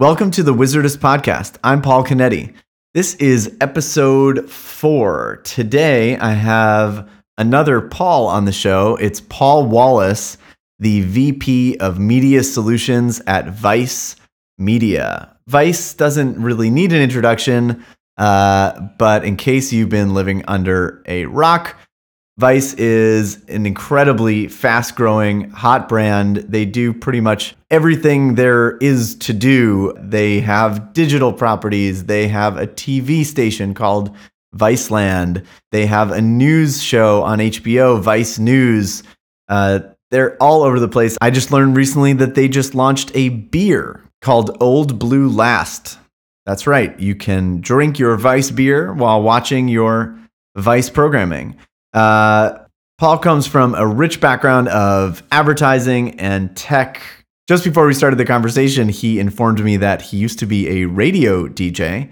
Welcome to The Wizardist Podcast. I'm Paul Canetti. This is episode 4. Today, I have another Paul on the show. It's Paul Wallace, the VP of Media Solutions at Vice Media. Vice doesn't really need an introduction, but in case you've been living under a rock, Vice is an incredibly fast-growing, hot brand. They do pretty much everything there is to do. They have digital properties. They have a TV station called Viceland. They have a news show on HBO, Vice News. They're all over the place. I just learned recently that they just launched a beer called Old Blue Last. That's right. You can drink your Vice beer while watching your Vice programming. Paul comes from a rich background of advertising and tech. Just before we started the conversation, he informed me that he used to be a radio DJ,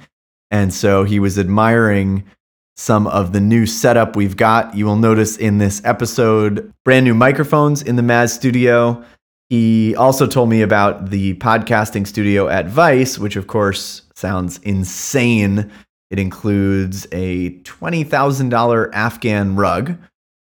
and so he was admiring some of the new setup we've got. You will notice in this episode, brand new microphones in the Maz studio. He also told me about the podcasting studio at Vice, which of course sounds insane. It includes a $20,000 Afghan rug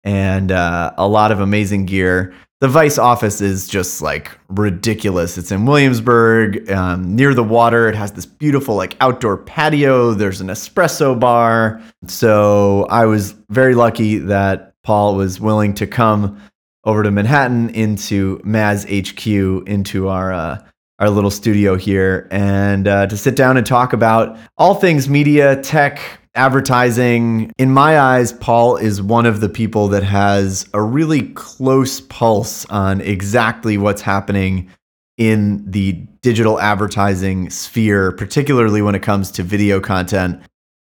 and a lot of amazing gear. The Vice office is just like ridiculous. It's in Williamsburg, near the water. It has this beautiful like outdoor patio. There's an espresso bar. So I was very lucky that Paul was willing to come over to Manhattan into Maz HQ, into our little studio here, and to sit down and talk about all things media, tech, advertising. In my eyes, Paul is one of the people that has a really close pulse on exactly what's happening in the digital advertising sphere, particularly when it comes to video content.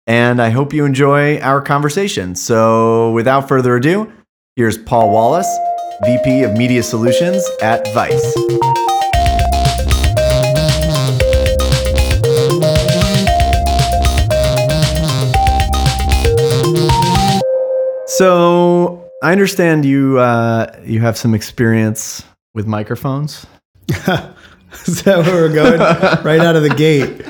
And I hope you enjoy our conversation. So without further ado, here's Paul Wallace, VP of Media Solutions at Vice. So I understand you you have some experience with microphones. Is that where we're going? Right out of the gate.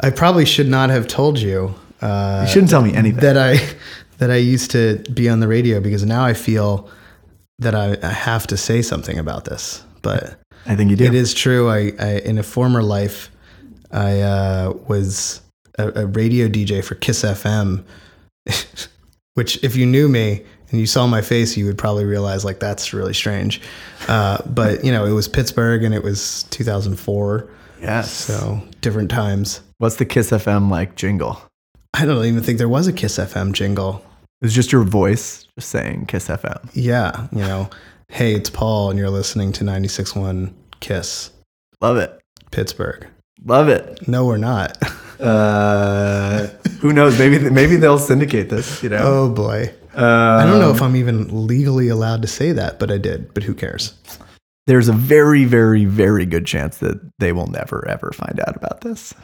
I probably should not have told you. You shouldn't tell me anything. That I used to be on the radio, because now I feel that I have to say something about this. But I think you do. It is true. I in a former life, I was a radio DJ for Kiss FM. Which, if you knew me and you saw my face, you would probably realize, like, that's really strange. But, you know, it was Pittsburgh and it was 2004. Yes. So different times. What's the Kiss FM, like, jingle? I don't even think there was a Kiss FM jingle. It was just your voice just saying Kiss FM. Yeah. You know, hey, it's Paul and you're listening to 96.1 Kiss. Love it. Pittsburgh. Love it. No, we're not. Who knows? Maybe they'll syndicate this, you know? Oh boy. I don't know if I'm even legally allowed to say that, but I did, but who cares? There's a very, very, very good chance that they will never, ever find out about this.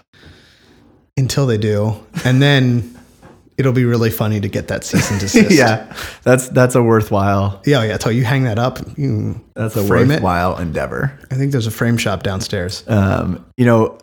Until they do. And then it'll be really funny to get that cease and desist. Yeah. That's a worthwhile. Yeah. Yeah. Until you hang that up. That's a worthwhile endeavor. I think there's a frame shop downstairs. You know,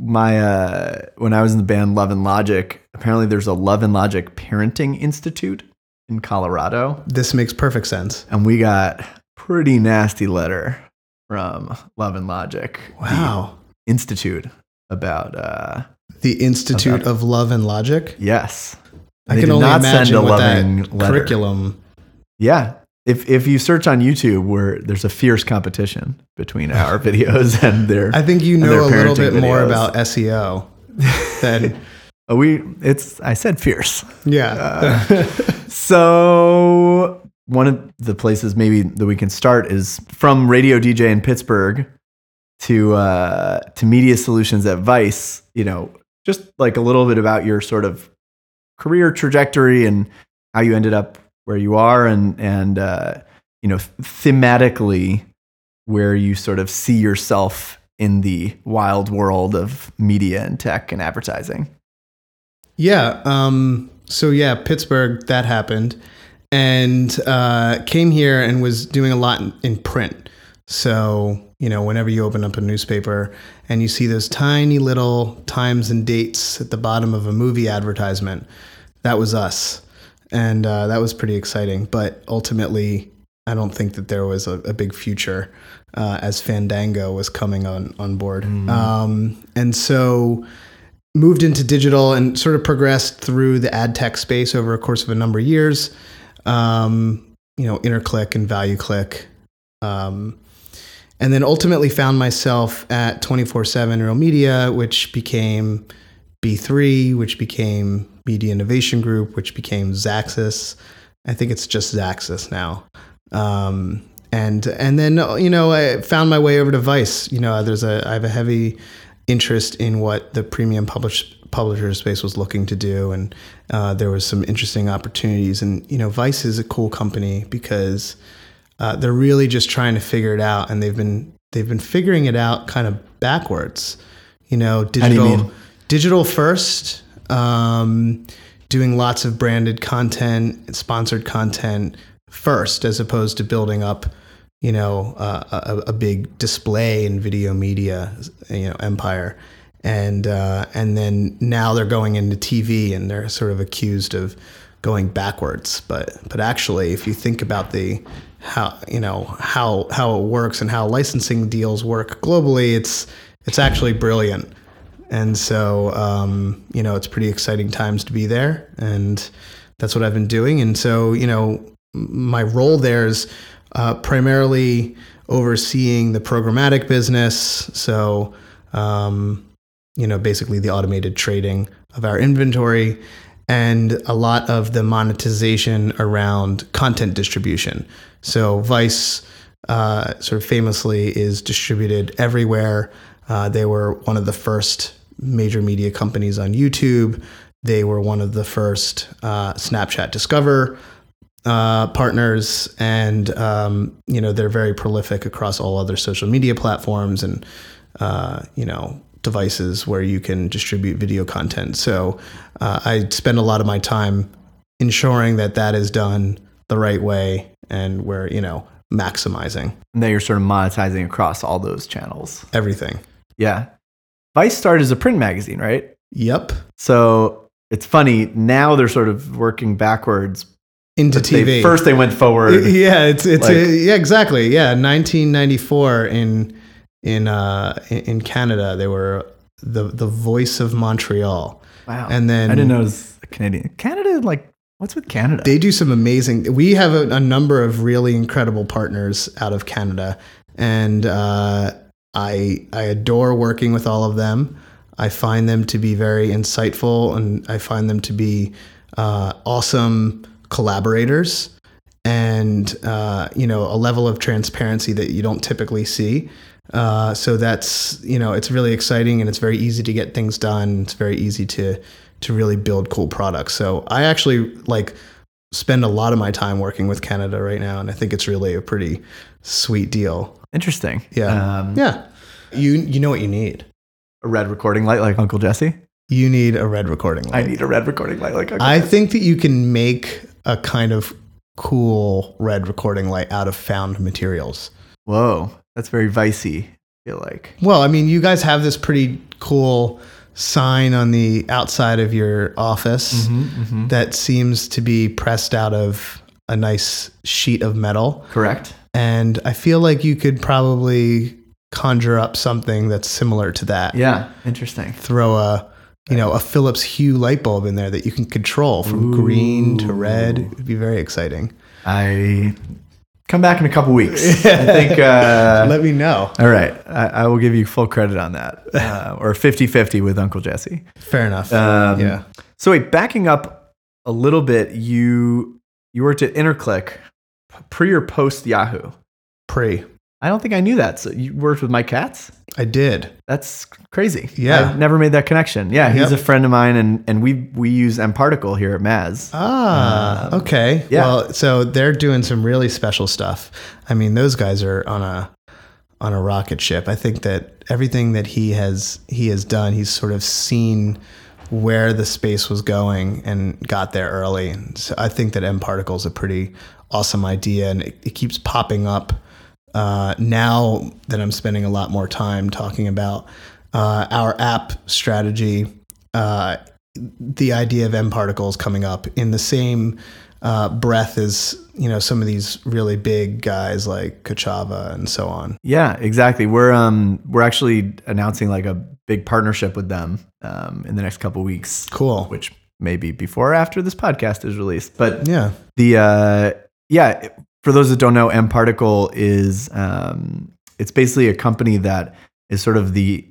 my when I was in the band Love and Logic, apparently there's a Love and Logic Parenting Institute in Colorado. This makes perfect sense. And we got a pretty nasty letter from Love and Logic. Wow. The Institute about the Institute of Love and Logic. Yes. I can only imagine what that curriculum. Yeah. If you search on YouTube, where there's a fierce competition between our videos and their, I think you know a little bit videos. More about SEO than I said fierce. Yeah. So one of the places maybe that we can start is from radio DJ in Pittsburgh to media solutions at Vice. You know, just like a little bit about your sort of career trajectory and how you ended up where you are, and you know, thematically where you sort of see yourself in the wild world of media and tech and advertising. Yeah. So yeah, Pittsburgh, that happened, and came here and was doing a lot in print. So You know, whenever you open up a newspaper and you see those tiny little times and dates at the bottom of a movie advertisement, that was us. And that was pretty exciting. But ultimately, I don't think that there was a big future as Fandango was coming on board. Mm. And so moved into digital and sort of progressed through the ad tech space over a course of a number of years. You know, Interclick and ValueClick. And then ultimately found myself at 24/7 Real Media, which became B3, which became Media Innovation Group, which became Zaxxas. I think it's just Zaxxas now. And then, you know, I found my way over to Vice. You know, I have a heavy interest in what the premium publisher space was looking to do. And there was some interesting opportunities. And, you know, Vice is a cool company because they're really just trying to figure it out, and they've been figuring it out kind of backwards, you know, digital first, doing lots of branded content, sponsored content first, as opposed to building up, you know, a big display and video media, you know, empire, and then now they're going into TV, and they're sort of accused of going backwards, but actually, if you think about how it works and how licensing deals work globally, it's actually brilliant. And so, you know, it's pretty exciting times to be there, and that's what I've been doing. And so, you know, my role there is primarily overseeing the programmatic business. So, you know, basically the automated trading of our inventory and a lot of the monetization around content distribution. So Vice sort of famously is distributed everywhere. They were one of the first major media companies on YouTube. They were one of the first Snapchat Discover partners. And, you know, they're very prolific across all other social media platforms and, you know, devices where you can distribute video content. So I spend a lot of my time ensuring that is done the right way, and we're, you know, maximizing. And that you're sort of monetizing across all those channels. Everything. Yeah. Vice started as a print magazine, right? Yep. So it's funny, now they're sort of working backwards into TV. First they went forward. Yeah, it's like, yeah, exactly. Yeah, 1994 in Canada, they were the voice of Montreal. Wow. And then I didn't know it was a Canadian. Canada, like, what's with Canada? They do some amazing. We have a number of really incredible partners out of Canada, and I adore working with all of them. I find them to be very insightful, and I find them to be awesome collaborators, and you know, a level of transparency that you don't typically see. So that's, you know, it's really exciting, and it's very easy to get things done. It's very easy to really build cool products. So I actually like spend a lot of my time working with Canada right now, and I think it's really a pretty sweet deal. Interesting. Yeah. Yeah. You know what you need? A red recording light like Uncle Jesse? You need a red recording light. I need a red recording light like Uncle Jesse. I think that you can make a kind of cool red recording light out of found materials. Whoa. That's very vicey, I feel like. Well, I mean, you guys have this pretty cool sign on the outside of your office that seems to be pressed out of a nice sheet of metal. Correct. And I feel like you could probably conjure up something that's similar to that. Yeah, interesting. Throw a Philips Hue light bulb in there that you can control from green to red. It would be very exciting. Come back in a couple weeks. Yeah. I think. Let me know. All right. I will give you full credit on that. Or 50-50 with Uncle Jesse. Fair enough. Yeah. So wait, backing up a little bit, you worked at Interclick pre or post Yahoo? Pre. I don't think I knew that. So you worked with Mike Katz? I did. That's crazy. Yeah. I've never made that connection. Yeah. He's a friend of mine, and we use MParticle here at Maz. Ah, okay. Yeah. Well, so they're doing some really special stuff. I mean, those guys are on a rocket ship. I think that everything that he has done, he's sort of seen where the space was going and got there early. And so I think that MParticle is a pretty awesome idea, and it keeps popping up now that I'm spending a lot more time talking about our app strategy, the idea of MParticle is coming up in the same breath as, you know, some of these really big guys like Kochava and so on. Yeah, exactly. We're actually announcing like a big partnership with them in the next couple of weeks. Cool. Which maybe before or after this podcast is released. But yeah, for those that don't know, MParticle is it's basically a company that is sort of the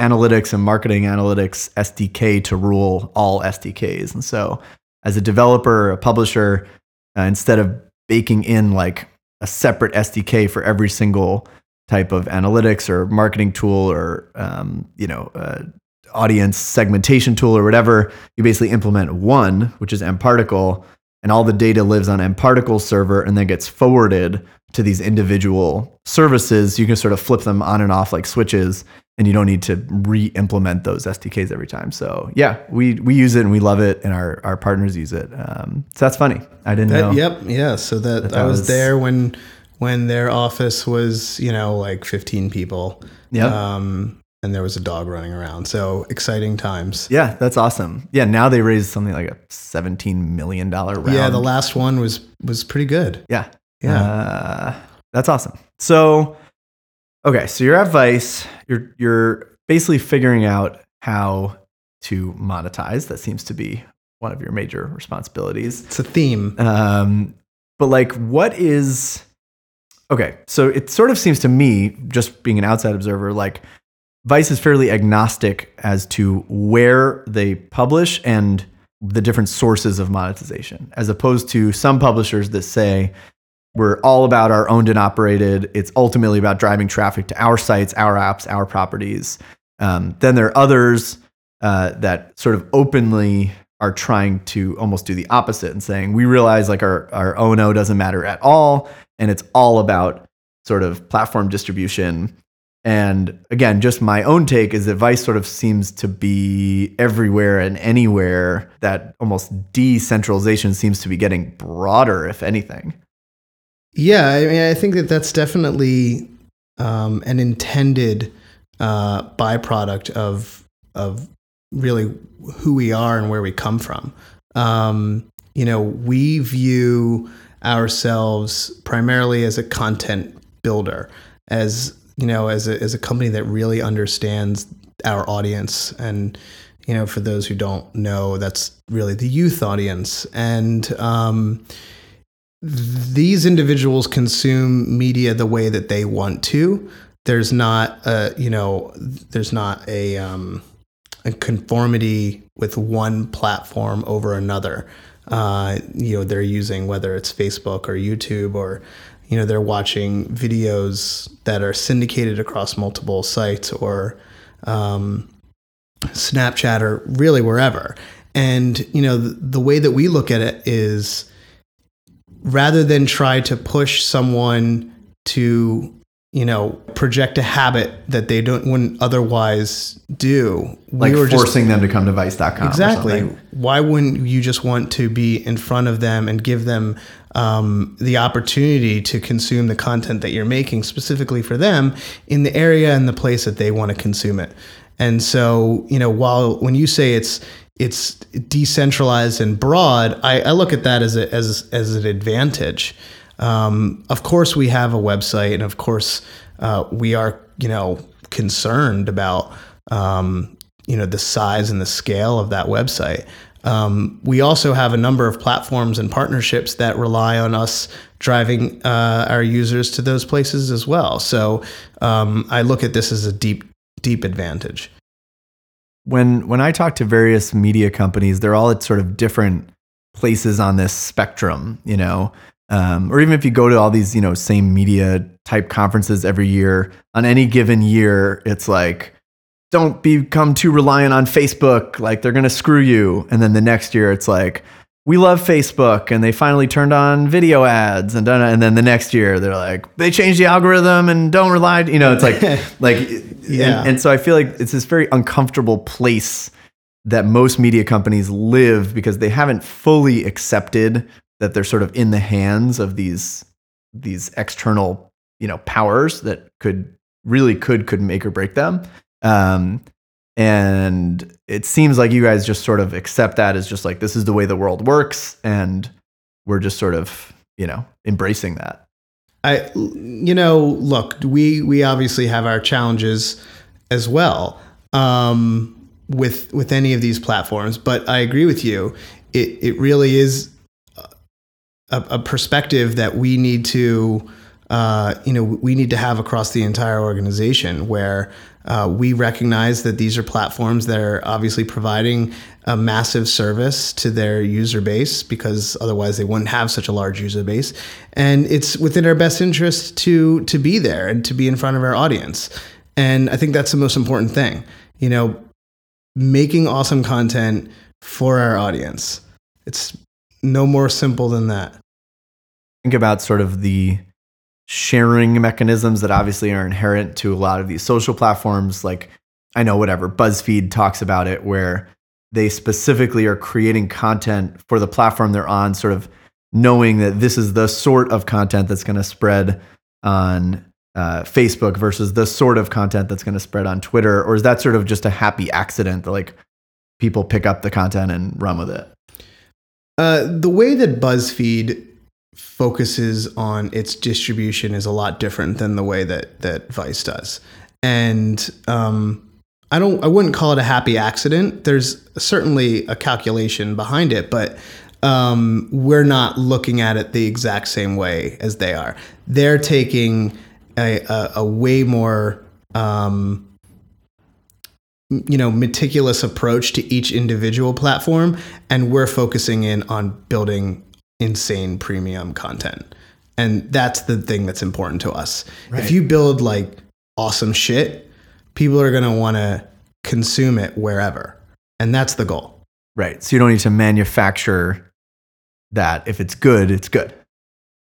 analytics and marketing analytics SDK to rule all SDKs. And so as a developer, a publisher, instead of baking in like a separate SDK for every single type of analytics or marketing tool or, audience segmentation tool or whatever, you basically implement one, which is MParticle, and all the data lives on MParticle's server and then gets forwarded to these individual services. You can sort of flip them on and off like switches, and you don't need to re-implement those SDKs every time. So yeah, we use it and we love it, and our partners use it. So that's funny. I didn't know. Yep. Yeah. So that I was there when their office was, you know, like 15 people. Yeah. And there was a dog running around. So exciting times. Yeah, that's awesome. Yeah, now they raised something like a $17 million round. Yeah, the last one was pretty good. Yeah. Yeah. That's awesome. So, okay, so you're at Vice. You're basically figuring out how to monetize. That seems to be one of your major responsibilities. It's a theme. But like, what is... Okay, so it sort of seems to me, just being an outside observer, like... Vice is fairly agnostic as to where they publish and the different sources of monetization, as opposed to some publishers that say, we're all about our owned and operated. It's ultimately about driving traffic to our sites, our apps, our properties. Then there are others that sort of openly are trying to almost do the opposite and saying, we realize like our O&O doesn't matter at all. And it's all about sort of platform distribution. And again, just my own take is that Vice sort of seems to be everywhere and anywhere. That almost decentralization seems to be getting broader, if anything. Yeah, I mean, I think that that's definitely an intended byproduct of really who we are and where we come from. You know, we view ourselves primarily as a content builder, as you know, as a company that really understands our audience. And, you know, for those who don't know, that's really the youth audience. And these individuals consume media the way that they want to. There's not a conformity with one platform over another. They're using, whether it's Facebook or YouTube, or you know, they're watching videos that are syndicated across multiple sites, or Snapchat, or really wherever. And, you know, the way that we look at it is, rather than try to push someone to, you know, project a habit that they wouldn't otherwise do. Like forcing them to come to Vice.com. Exactly. Why wouldn't you just want to be in front of them and give them the opportunity to consume the content that you're making specifically for them in the area and the place that they want to consume it? And so, you know, when you say it's decentralized and broad, I look at that as an advantage. Of course, we have a website, and of course, we are, you know, concerned about the size and the scale of that website. We also have a number of platforms and partnerships that rely on us driving our users to those places as well. So I look at this as a deep, deep advantage. When I talk to various media companies, they're all at sort of different places on this spectrum, you know, or even if you go to all these, you know, same media type conferences every year, on any given year, it's like, don't become too reliant on Facebook. Like, they're going to screw you. And then the next year it's like, we love Facebook, and they finally turned on video ads, and then the next year they're like, they changed the algorithm and don't rely, you know, it's like, yeah. And so I feel like it's this very uncomfortable place that most media companies live, because they haven't fully accepted that they're sort of in the hands of these external, you know, powers that could make or break them. And it seems like you guys just sort of accept that as just like, this is the way the world works. And we're just sort of, you know, embracing that. Look, we obviously have our challenges as well, with any of these platforms, but I agree with you. It really is a perspective that we need to, we need to have across the entire organization, where we recognize that these are platforms that are obviously providing a massive service to their user base, because otherwise they wouldn't have such a large user base. And it's within our best interest to be there and to be in front of our audience. And I think that's the most important thing, you know, making awesome content for our audience. It's no more simple than that. Think about sort of the sharing mechanisms that obviously are inherent to a lot of these social platforms. Like, I know, whatever, BuzzFeed talks about it, where they specifically are creating content for the platform they're on, sort of knowing that this is the sort of content that's going to spread on Facebook versus the sort of content that's going to spread on Twitter. Or is that sort of just a happy accident that like people pick up the content and run with it? The way that BuzzFeed focuses on its distribution is a lot different than the way that Vice does. And I wouldn't call it a happy accident. There's certainly a calculation behind it, but we're not looking at it the exact same way as they are. They're taking a way more meticulous approach to each individual platform, and we're focusing in on building insane premium content. And that's the thing that's important to us. Right. If you build like awesome shit, people are going to want to consume it wherever. And that's the goal. Right. So you don't need to manufacture that. If it's good, it's good.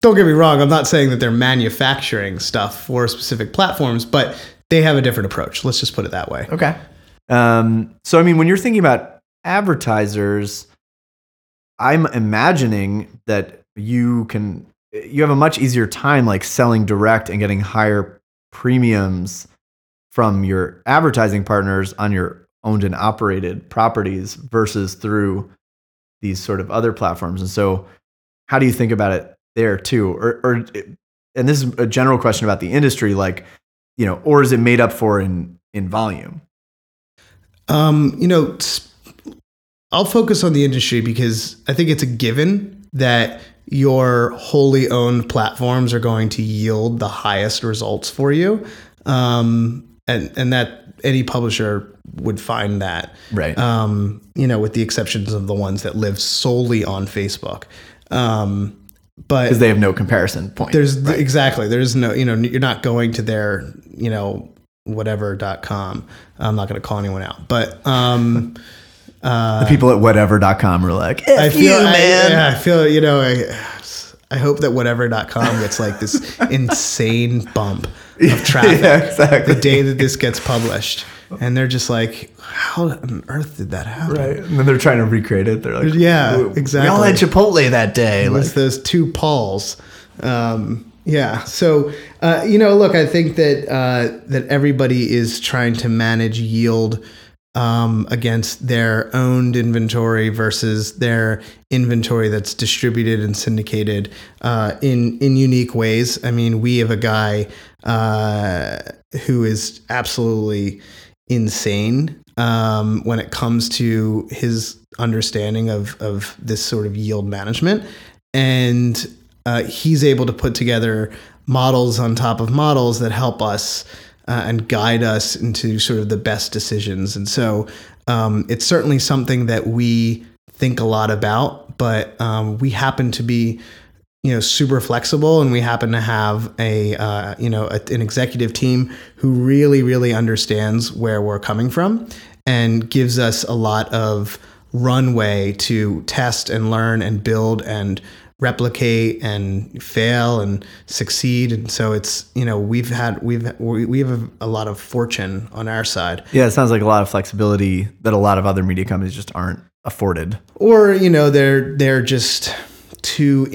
Don't get me wrong. I'm not saying that they're manufacturing stuff for specific platforms, but they have a different approach. Let's just put it that way. Okay. So, I mean, when you're thinking about advertisers, I'm imagining that you have a much easier time like selling direct and getting higher premiums from your advertising partners on your owned and operated properties versus through these sort of other platforms. And so how do you think about it there too? Or and this is a general question about the industry, like, you know, or is it made up for in volume? I'll focus on the industry because I think it's a given that your wholly owned platforms are going to yield the highest results for you. And that any publisher would find that, right. With the exceptions of the ones that live solely on Facebook. But 'cause they have no comparison point. Exactly. There's no, you're not going to their, whatever.com. I'm not going to call anyone out, but, the people at whatever.com are like, I hope that whatever.com gets like this insane bump of traffic the day that this gets published. And they're just like, how on earth did that happen? Right. And then they're trying to recreate it. They're like, exactly. We all had Chipotle that day. It was like those two Pauls. Yeah. So, look, I think that, that everybody is trying to manage yield against their owned inventory versus their inventory that's distributed and syndicated in unique ways. I mean, we have a guy who is absolutely insane when it comes to his understanding of this sort of yield management. And he's able to put together models on top of models that help us and guide us into sort of the best decisions. And so it's certainly something that we think a lot about, but we happen to be, super flexible, and we happen to have an executive team who really, really understands where we're coming from and gives us a lot of runway to test and learn and build and replicate and fail and succeed. And so it's, we have a lot of fortune on our side. Yeah. It sounds like a lot of flexibility that a lot of other media companies just aren't afforded, or, they're just too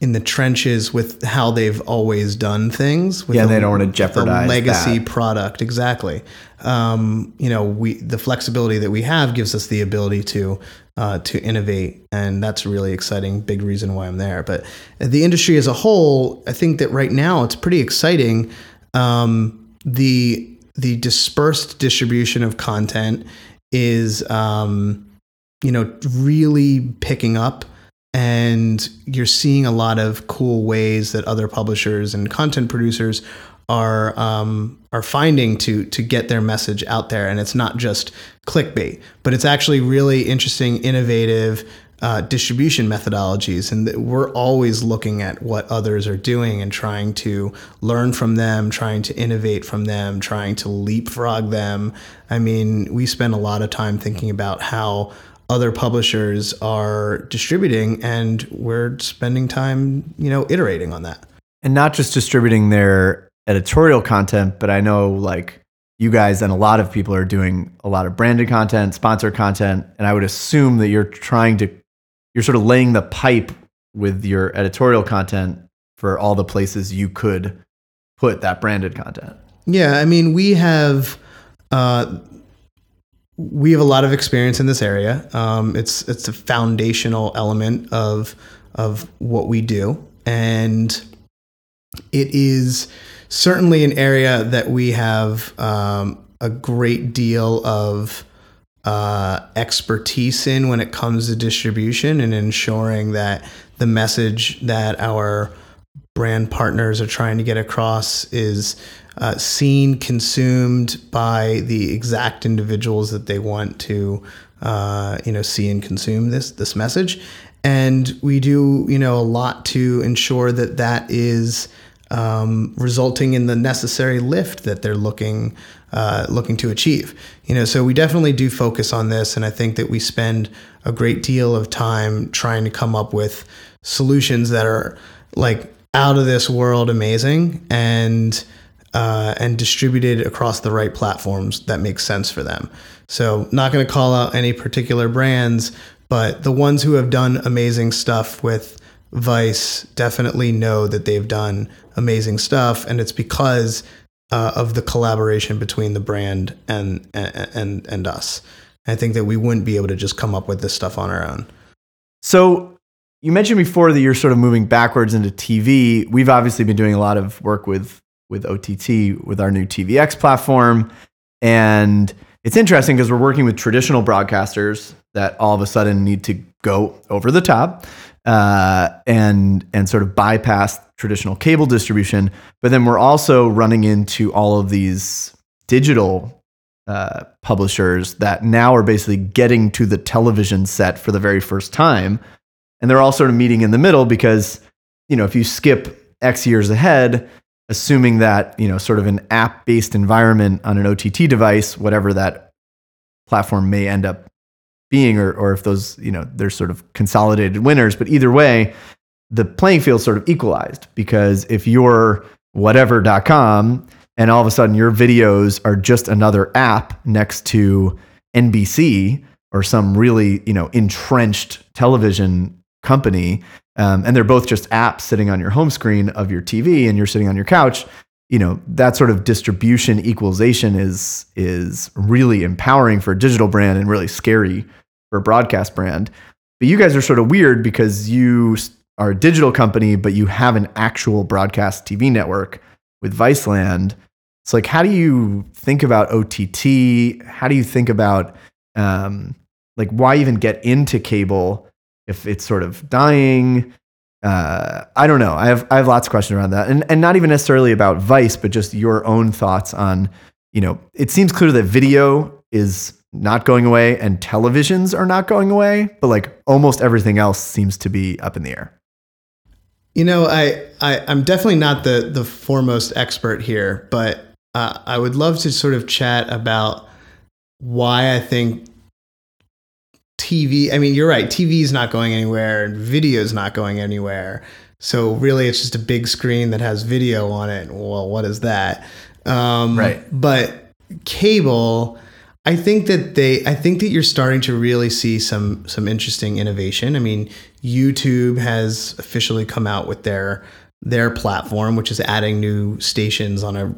in the trenches with how they've always done things. With they don't want to jeopardize the legacy product. Exactly. The flexibility that we have gives us the ability to innovate, and that's really exciting. Big reason why I'm there. But the industry as a whole, I think that right now it's pretty exciting. The dispersed distribution of content is really picking up. And you're seeing a lot of cool ways that other publishers and content producers are finding to get their message out there. And it's not just clickbait, but it's actually really interesting, innovative distribution methodologies. And we're always looking at what others are doing and trying to learn from them, trying to innovate from them, trying to leapfrog them. I mean, we spend a lot of time thinking about how other publishers are distributing, and we're spending time, iterating on that. And not just distributing their editorial content, but I know like you guys and a lot of people are doing a lot of branded content, sponsored content. And I would assume that you're sort of laying the pipe with your editorial content for all the places you could put that branded content. Yeah. I mean, we have a lot of experience in this area. It's a foundational element of what we do. And it is certainly an area that we have a great deal of expertise in when it comes to distribution and ensuring that the message that our brand partners are trying to get across is seen, consumed by the exact individuals that they want to, see and consume this message. And we do, a lot to ensure that is resulting in the necessary lift that they're looking to achieve. So we definitely do focus on this, and I think that we spend a great deal of time trying to come up with solutions that are like out of this world amazing and distributed across the right platforms that make sense for them. So not going to call out any particular brands, but the ones who have done amazing stuff with Vice definitely know that they've done amazing stuff. And it's because of the collaboration between the brand and us. I think that we wouldn't be able to just come up with this stuff on our own. So you mentioned before that you're sort of moving backwards into TV. We've obviously been doing a lot of work with OTT, with our new TVX platform. And it's interesting because we're working with traditional broadcasters that all of a sudden need to go over the top and sort of bypass traditional cable distribution. But then we're also running into all of these digital publishers that now are basically getting to the television set for the very first time. And they're all sort of meeting in the middle because, if you skip X years ahead, assuming that, sort of an app-based environment on an OTT device, whatever that platform may end up being, or if those, they're sort of consolidated winners. But either way, the playing field sort of equalized, because if you're whatever.com and all of a sudden your videos are just another app next to NBC or some really, entrenched television company, and they're both just apps sitting on your home screen of your TV, and you're sitting on your couch, that sort of distribution equalization is really empowering for a digital brand and really scary for a broadcast brand. But you guys are sort of weird because you are a digital company, but you have an actual broadcast TV network with Viceland. It's like, how do you think about OTT? How do you think about why even get into cable if it's sort of dying? I don't know. I have lots of questions around that, and not even necessarily about Vice, but just your own thoughts on, it seems clear that video is not going away and televisions are not going away, but like almost everything else seems to be up in the air. I'm definitely not the foremost expert here, but I would love to sort of chat about why I think TV, I mean, you're right. TV is not going anywhere and video is not going anywhere. So really it's just a big screen that has video on it. Well, what is that? Right. But cable, I think that you're starting to really see some interesting innovation. I mean, YouTube has officially come out with their platform, which is adding new stations on a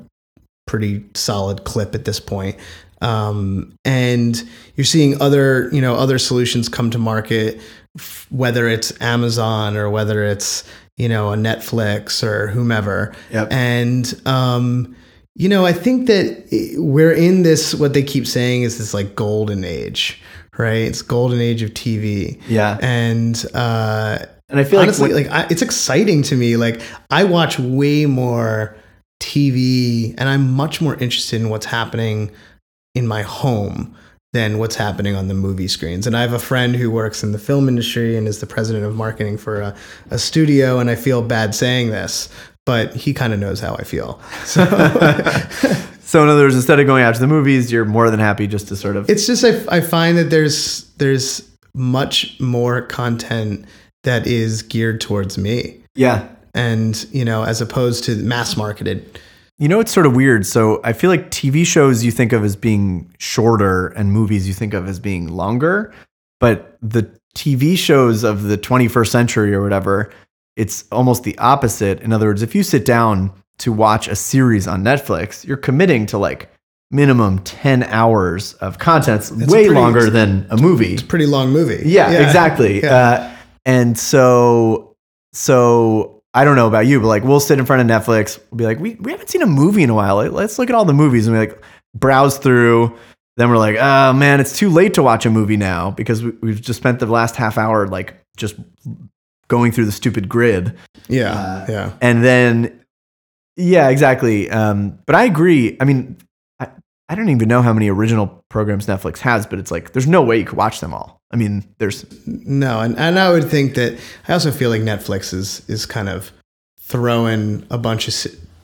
pretty solid clip at this point. And you're seeing other solutions come to market, whether it's Amazon or whether it's, a Netflix or whomever. Yep. And, I think that we're in this, what they keep saying is this like golden age, right? It's golden age of TV. Yeah. And I feel honestly, it's exciting to me. Like I watch way more TV and I'm much more interested in what's happening in my home than what's happening on the movie screens. And I have a friend who works in the film industry and is the president of marketing for a studio. And I feel bad saying this, but he kind of knows how I feel. So, in other words, instead of going out to the movies, you're more than happy just to sort of... It's just I find that there's much more content that is geared towards me. Yeah. And, as opposed to mass marketed. It's sort of weird. So I feel like TV shows you think of as being shorter and movies you think of as being longer. But the TV shows of the 21st century or whatever, it's almost the opposite. In other words, if you sit down to watch a series on Netflix, you're committing to like minimum 10 hours of content. It's way longer than a movie. It's a pretty long movie. Yeah. Exactly. Yeah. And so I don't know about you, but like we'll sit in front of Netflix. We'll be like, we haven't seen a movie in a while. Let's look at all the movies and we like browse through. Then we're like, oh man, it's too late to watch a movie now because we've just spent the last half hour like just going through the stupid grid. Yeah. Yeah. And then, yeah, exactly. But I agree. I mean, I don't even know how many original programs Netflix has, but it's like, there's no way you could watch them all. I mean, there's no, and I would think that I also feel like Netflix is kind of throwing a bunch of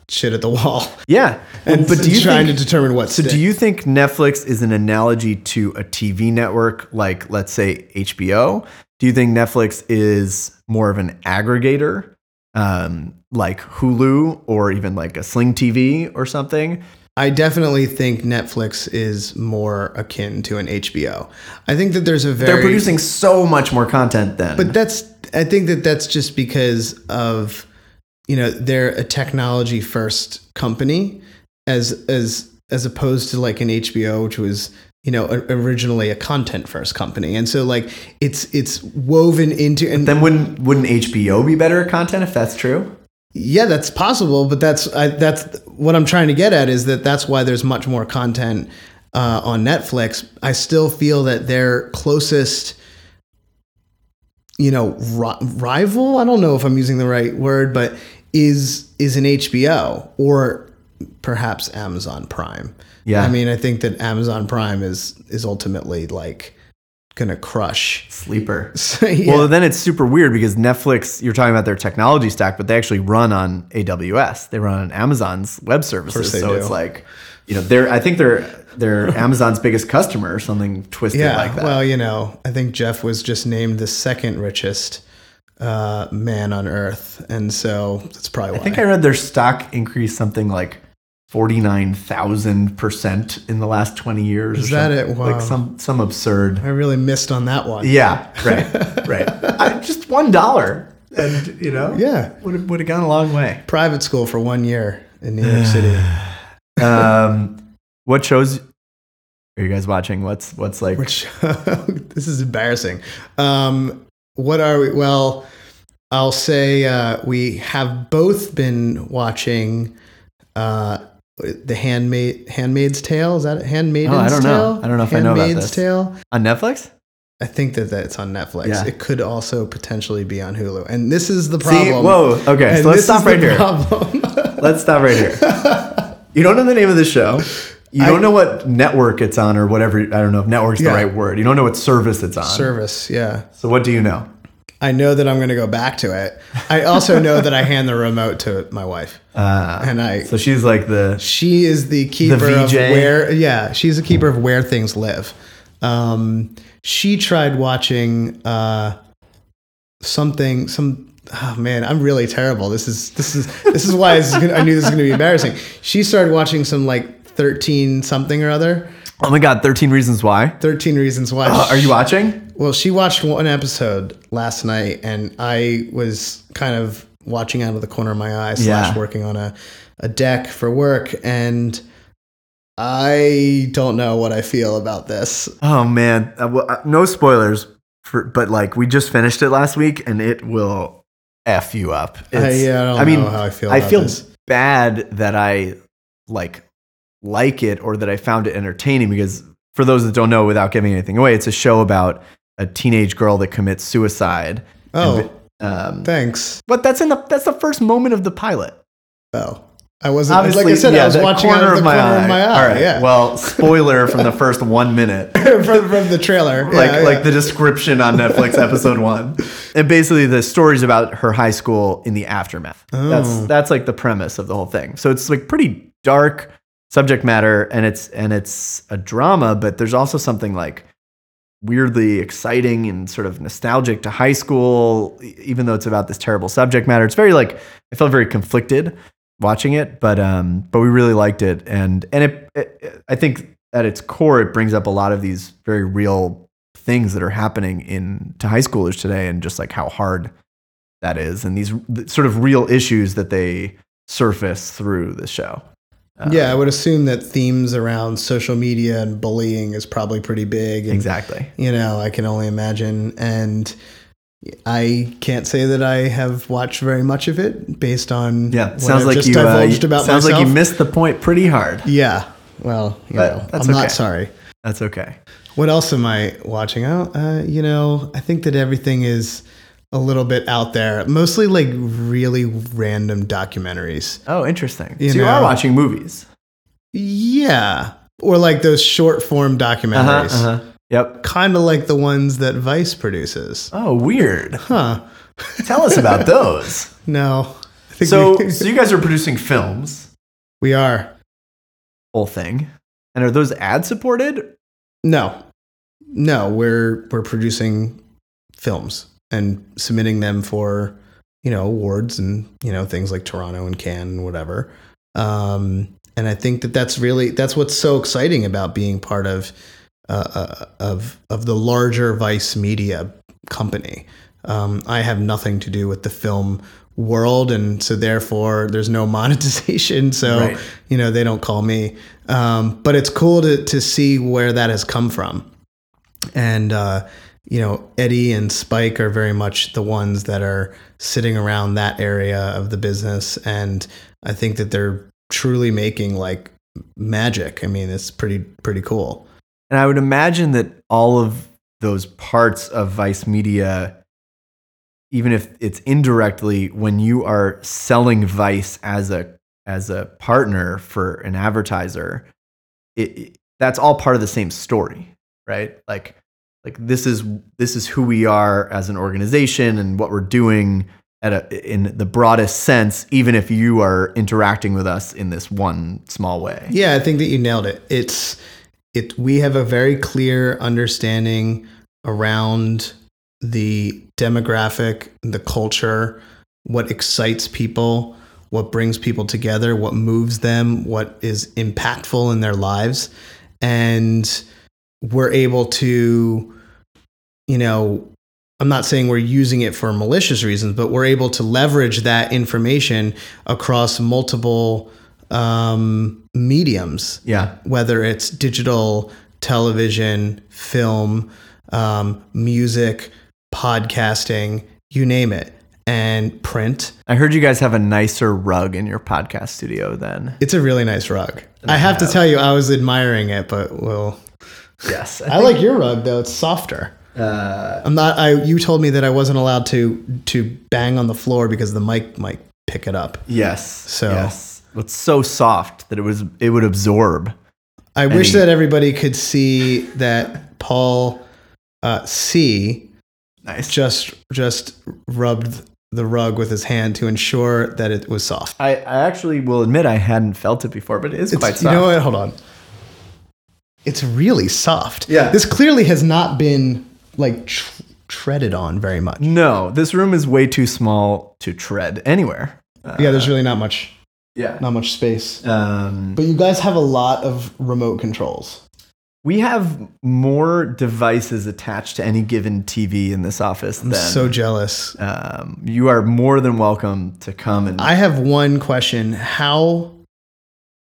shit at the wall. Yeah. But do you think, to determine what sticks. So do you think Netflix is an analogy to a TV network, like let's say HBO? Do you think Netflix is more of an aggregator, like Hulu or even like a Sling TV or something? I definitely think Netflix is more akin to an HBO. I think that there's they're producing so much more content then. But I think that that's just because of, they're a technology first company as opposed to like an HBO, which was, originally a content first company. And so like it's woven into. And but then wouldn't HBO be better at content if that's true? Yeah, that's possible, but that's what I'm trying to get at is that's why there's much more content on Netflix. I still feel that their closest, rival, I don't know if I'm using the right word, but is an HBO or perhaps Amazon Prime. Yeah, I mean, I think that Amazon Prime is ultimately like gonna crush sleeper. So, yeah. Well, then it's super weird because Netflix, you're talking about their technology stack, but they actually run on AWS. They run on Amazon's web services. So it's like, they're Amazon's biggest customer or something twisted like that. Well, I think Jeff was just named the second richest man on earth, and so that's probably why. I think I read their stock increased something like 49,000% in the last 20 years. Is that it? Wow. Like some absurd. I really missed on that one. Yeah. Right. Just $1, and yeah, would have gone a long way. Private school for 1 year in New York City. What shows are you guys watching? What's like? This is embarrassing. What are we? Well, I'll say we have both been watching. The Handmaid's Tale, is that Handmaid's Tale? I don't know if I know about this. Handmaid's Tale on Netflix. I think that it's on Netflix. Yeah. It could also potentially be on Hulu, and this is the problem. See? Whoa, okay, so let's stop right here. Let's stop right here. You don't know the name of the show. You don't know what network it's on or whatever. I don't know if network's the right word. You don't know what service it's on. Service, yeah. So what do you know? I know that I'm going to go back to it. I also know that I hand the remote to my wife, so she's like she is the keeper of where. Yeah, she's the keeper of where things live. She tried watching something. Oh man, I'm really terrible. This is why I knew this was going to be embarrassing. She started watching some like 13 something or other. Oh my God, 13 Reasons Why? 13 Reasons Why. Are you watching? Well, she watched one episode last night, and I was kind of watching out of the corner of my eye, slash working on a deck for work, and I don't know what I feel about this. Oh, man. Well, no spoilers, but like we just finished it last week, and it will F you up. I don't know how I feel about this. I feel bad that I like it or that I found it entertaining, because for those that don't know, without giving anything away, it's a show about a teenage girl that commits suicide. Oh, thanks. But that's the first moment of the pilot. Oh, I wasn't, obviously, like I said, I was watching out of the corner of my eye. All right. Yeah. Well, spoiler from the first 1 minute from the trailer, like the description on Netflix, episode 1. And basically the story's about her high school in the aftermath. Oh. That's like the premise of the whole thing. So it's like pretty dark subject matter, and it's a drama, but there's also something like weirdly exciting and sort of nostalgic to high school, even though it's about this terrible subject matter. It's very like, I felt very conflicted watching it, but we really liked it, and it I think at its core it brings up a lot of these very real things that are happening to high schoolers today, and just like how hard that is, and these sort of real issues that they surface through the show. Yeah, I would assume that themes around social media and bullying is probably pretty big. And, exactly. You know, I can only imagine. And I can't say that I have watched very much of it based on sounds like you missed the point pretty hard. Yeah. Well, I'm not sorry. That's okay. What else am I watching? I think that everything is a little bit out there, mostly like really random documentaries. Oh, interesting. You are watching movies. Yeah. Or like those short form documentaries. Yep. Kind of like the ones that Vice produces. Oh, weird. Huh. Tell us about those. No. I think so you guys are producing films. We are. Whole thing. And are those ad supported? No, we're producing films and submitting them for, awards and, things like Toronto and Cannes and whatever. And I think that's what's so exciting about being part of the larger Vice Media company. I have nothing to do with the film world, and so therefore there's no monetization. So, right. They don't call me. But it's cool to see where that has come from. And, Eddie and Spike are very much the ones that are sitting around that area of the business. And I think that they're truly making like magic. I mean, it's pretty cool. And I would imagine that all of those parts of Vice Media, even if it's indirectly, when you are selling Vice as a partner for an advertiser, that's all part of the same story, right? Like this is who we are as an organization and what we're doing in the broadest sense, even if you are interacting with us in this one small way. Yeah, I think that you nailed it. We have a very clear understanding around the demographic, the culture, what excites people, what brings people together, what moves them, what is impactful in their lives, and we're able to, I'm not saying we're using it for malicious reasons, but we're able to leverage that information across multiple mediums. Yeah. Whether it's digital, television, film, music, podcasting, you name it, and print. I heard you guys have a nicer rug in your podcast studio then. It's a really nice rug. I have to tell you, I was admiring it, but we'll... Yes. I like your rug though. It's softer. You told me that I wasn't allowed to bang on the floor because the mic might pick it up. Yes. So yes. It's so soft that it would absorb. I wish that everybody could see that Paul C. Nice. Just rubbed the rug with his hand to ensure that it was soft. I actually will admit I hadn't felt it before, but it's quite soft. You know what? Hold on. It's really soft. Yeah. This clearly has not been like treaded on very much. No, this room is way too small to tread anywhere. There's really not much. Yeah. Not much space. But you guys have a lot of remote controls. We have more devices attached to any given TV in this office. I'm so jealous. You are more than welcome to come. And I have one question. How,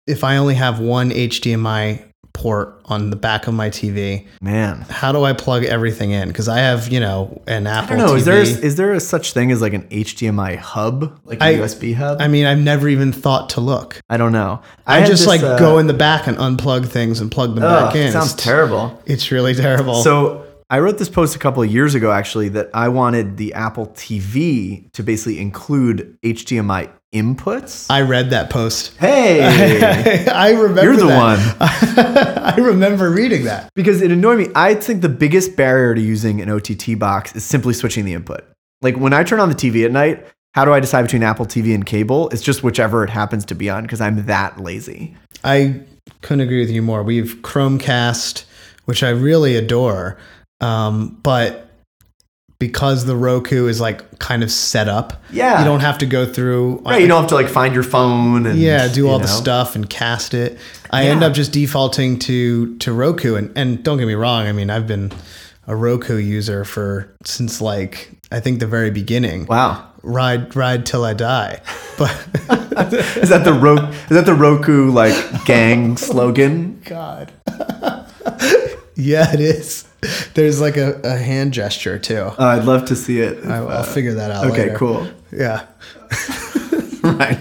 if I only have one HDMI port on the back of my TV, man, how do I plug everything in? Because I have, you know, an Apple TV. I don't know. Is there a such thing as like an HDMI hub, like a USB hub? I mean, I've never even thought to look. I don't know. I just go in the back and unplug things and plug them back in. It sounds terrible. It's really terrible. So I wrote this post a couple of years ago, actually, that I wanted the Apple TV to basically include HDMI inputs. I read that post. Hey, I remember. You're the one. I remember reading that because it annoyed me. I think the biggest barrier to using an OTT box is simply switching the input. Like when I turn on the TV at night, how do I decide between Apple TV and cable? It's just whichever it happens to be on because I'm that lazy. I couldn't agree with you more. We have Chromecast, which I really adore, but because the Roku is like kind of set up, you don't have to go through. Right, you don't have to like find your phone and do all the stuff and cast it. I end up just defaulting to Roku, and don't get me wrong, I mean I've been a Roku user since like I think the very beginning. Wow. Ride till I die. But is that the Roku like gang slogan? God. Yeah, it is. There's like a hand gesture too. I'd love to see it. I'll figure that out later. Okay, cool. Yeah. Right.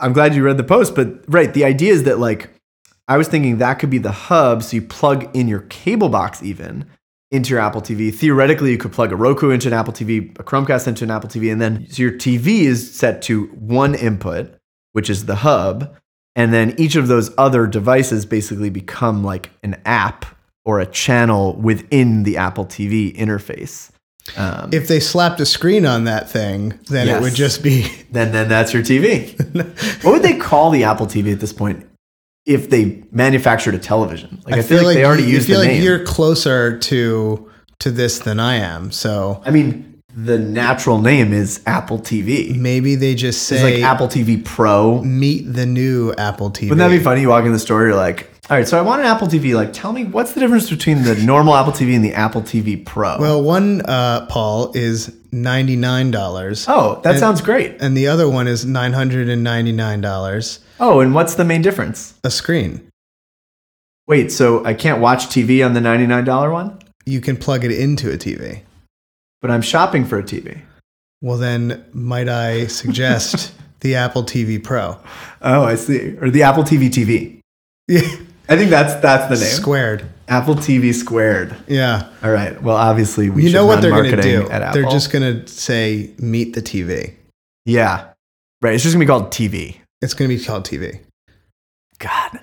I'm glad you read the post, but right. The idea is that like, I was thinking that could be the hub. So you plug in your cable box even into your Apple TV. Theoretically, you could plug a Roku into an Apple TV, a Chromecast into an Apple TV, and then so your TV is set to one input, which is the hub. And then each of those other devices basically become like an app or a channel within the Apple TV interface. If they slapped a screen on that thing, then it would just be... Then that's your TV. What would they call the Apple TV at this point if they manufactured a television? Like, I feel like they already used the name. I feel like you're closer to this than I am, so... I mean... The natural name is Apple TV. Maybe they just say... It's like Apple TV Pro. Meet the new Apple TV. Wouldn't that be funny? You walk in the store, you're like, all right, so I want an Apple TV. Like, tell me, what's the difference between the normal Apple TV and the Apple TV Pro? Well, one, Paul, is $99. Oh, that sounds great. And the other one is $999. Oh, and what's the main difference? A screen. Wait, so I can't watch TV on the $99 one? You can plug it into a TV. But I'm shopping for a TV. Well, then might I suggest the Apple TV Pro? Oh, I see. Or the Apple TV. Yeah. I think that's the name. Squared. Apple TV squared. Yeah. All right. Well, obviously we should run marketing at Apple. They're just going to say, meet the TV. Yeah. Right. It's just going to be called TV. God.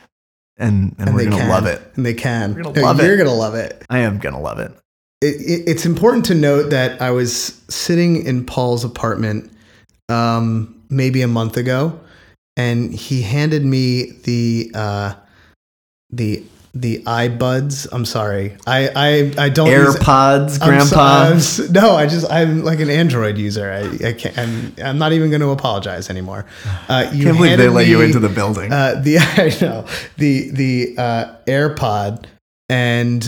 And we're going to love it. And they can. We're going to love it. You're going to love it. I am going to love it. It's important to note that I was sitting in Paul's apartment maybe a month ago, and he handed me the iBuds. I'm sorry, I don't AirPods, use, Grandpa. So, no, I'm like an Android user. I can't. I'm not even going to apologize anymore. You can't believe they let you into the building. The AirPod. And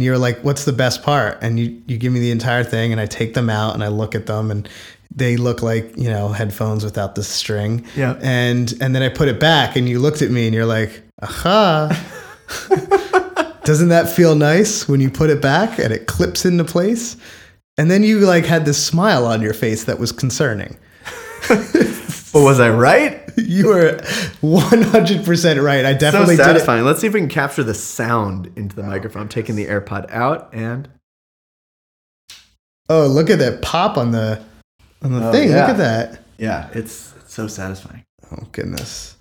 you're like, what's the best part? And you give me the entire thing, and I take them out and I look at them, and they look like, you know, headphones without the string. Yeah. And then I put it back, and you looked at me and you're like, aha, doesn't that feel nice when you put it back and it clips into place? And then you like had this smile on your face that was concerning. But was I right? You were 100% right. I definitely did it. So satisfying. Let's see if we can capture the sound into the microphone. I'm taking the AirPod out and... Oh, look at that pop on the thing. Yeah. Look at that. Yeah, it's so satisfying. Oh, goodness.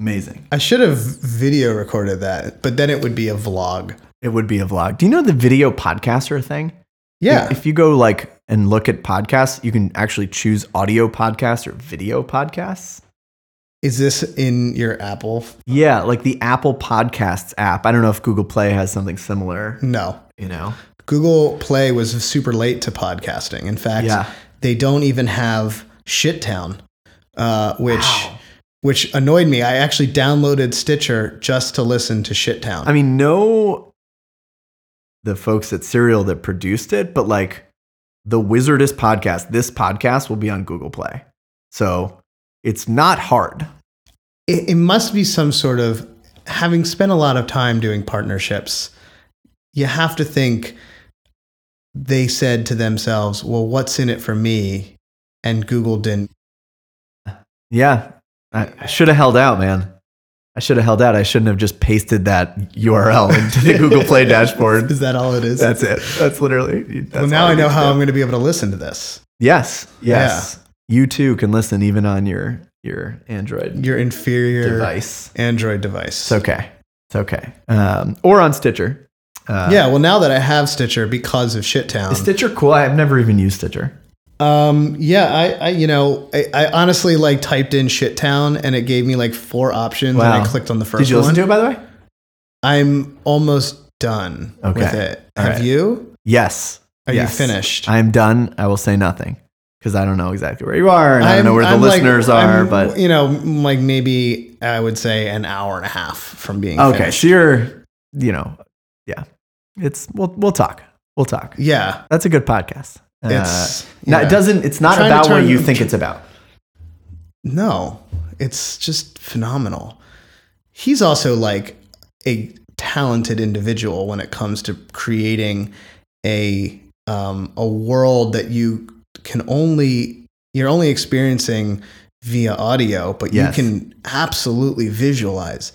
Amazing. I should have video recorded that, but then it would be a vlog. Do you know the video podcaster thing? Yeah. If you go like... and look at podcasts, you can actually choose audio podcasts or video podcasts. Is this in your Apple? Yeah, like the Apple Podcasts app. I don't know if Google Play has something similar. No. You know? Google Play was super late to podcasting. In fact, they don't even have Shit Town, which... Wow. which annoyed me. I actually downloaded Stitcher just to listen to Shit Town. I mean, no, the folks at Serial that produced it, but like The Wizardist Podcast, this podcast will be on Google Play. So it's not hard. It must be some sort of, having spent a lot of time doing partnerships, you have to think they said to themselves, well, what's in it for me? And Google didn't. Yeah. I should have held out, man. I should have held out. I shouldn't have just pasted that URL into the Google Play dashboard. Is that all it is? That's it. That's literally. That's well, now I know how I'm going to be able to listen to this. Yes. Yes. Yeah. You too can listen even on your Android. Your inferior device. Android device. It's okay. It's okay. Or on Stitcher. Yeah. Well, now that I have Stitcher because of Shit Town. Is Stitcher cool? I've never even used Stitcher. Yeah, I honestly like typed in Shit Town and it gave me like four options. Wow. And I clicked on the first one. Did you listen to it, by the way? I'm almost done with it. All Have right. you? Yes. Are yes. you finished? I'm done. I will say nothing because I don't know exactly where you are and I don't know where the listeners are, but you know, like maybe I would say an hour and a half from being finished. So you're, you know, yeah, it's, we'll talk. Yeah. That's a good podcast. It's not, it doesn't. It's not about what you think it's about. No, it's just phenomenal. He's also like a talented individual when it comes to creating a world that you can you're only experiencing via audio, but yes. You can absolutely visualize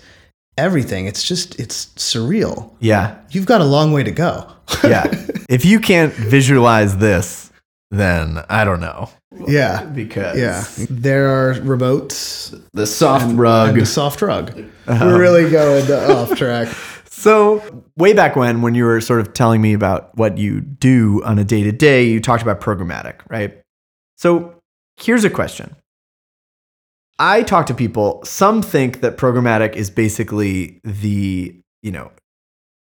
everything. It's surreal. Yeah, you've got a long way to go. Yeah. If you can't visualize this, then I don't know. Yeah. Because there are remotes. The soft rug. And the soft rug. We're really going off track. So way back when you were sort of telling me about what you do on a day-to-day, you talked about programmatic, right? So here's a question. I talk to people, some think that programmatic is basically the, you know,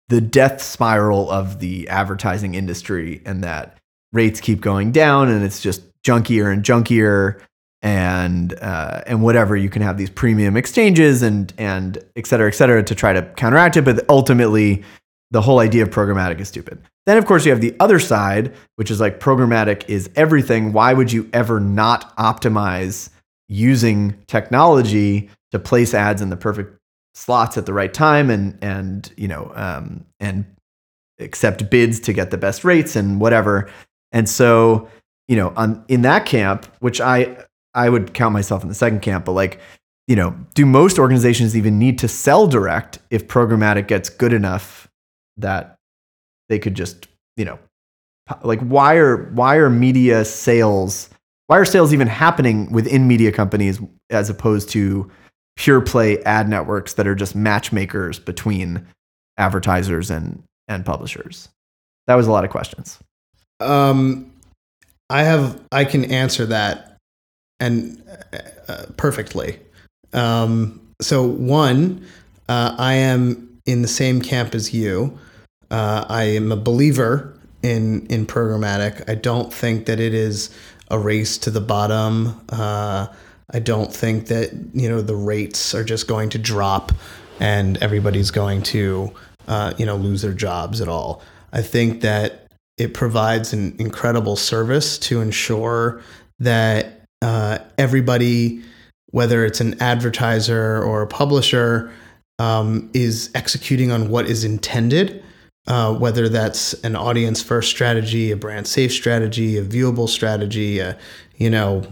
the death spiral of the advertising industry and that rates keep going down and it's just junkier and junkier and whatever. You can have these premium exchanges and et cetera to try to counteract it. But ultimately, the whole idea of programmatic is stupid. Then, of course, you have the other side, which is like programmatic is everything. Why would you ever not optimize using technology to place ads in the perfect slots at the right time and you know and accept bids to get the best rates and whatever. And so, you know, in that camp, which I would count myself in the second camp, but like, you know, do most organizations even need to sell direct if programmatic gets good enough that they could just, you know, like why are media sales, why are sales even happening within media companies as opposed to pure play ad networks that are just matchmakers between advertisers and publishers? That was a lot of questions. I can answer that and perfectly. So one, I am in the same camp as you. I am a believer in programmatic. I don't think that it is a race to the bottom. I don't think that, you know, the rates are just going to drop and everybody's going to, you know, lose their jobs at all. I think that it provides an incredible service to ensure that everybody, whether it's an advertiser or a publisher, is executing on what is intended, whether that's an audience first strategy, a brand safe strategy, a viewable strategy, you know,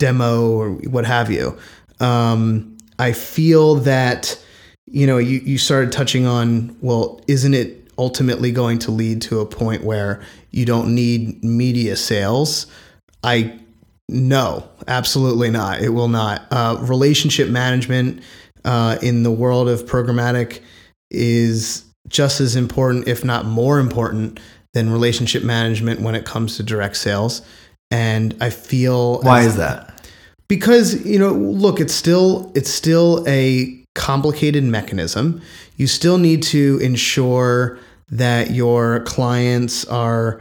demo or what have you. I feel that, you know, you started touching on, well, isn't it ultimately going to lead to a point where you don't need media sales? No, absolutely not. It will not. Relationship management in the world of programmatic is just as important, if not more important, than relationship management when it comes to direct sales. And I feel... Why is that? Because, you know, look, it's still a complicated mechanism. You still need to ensure that your clients are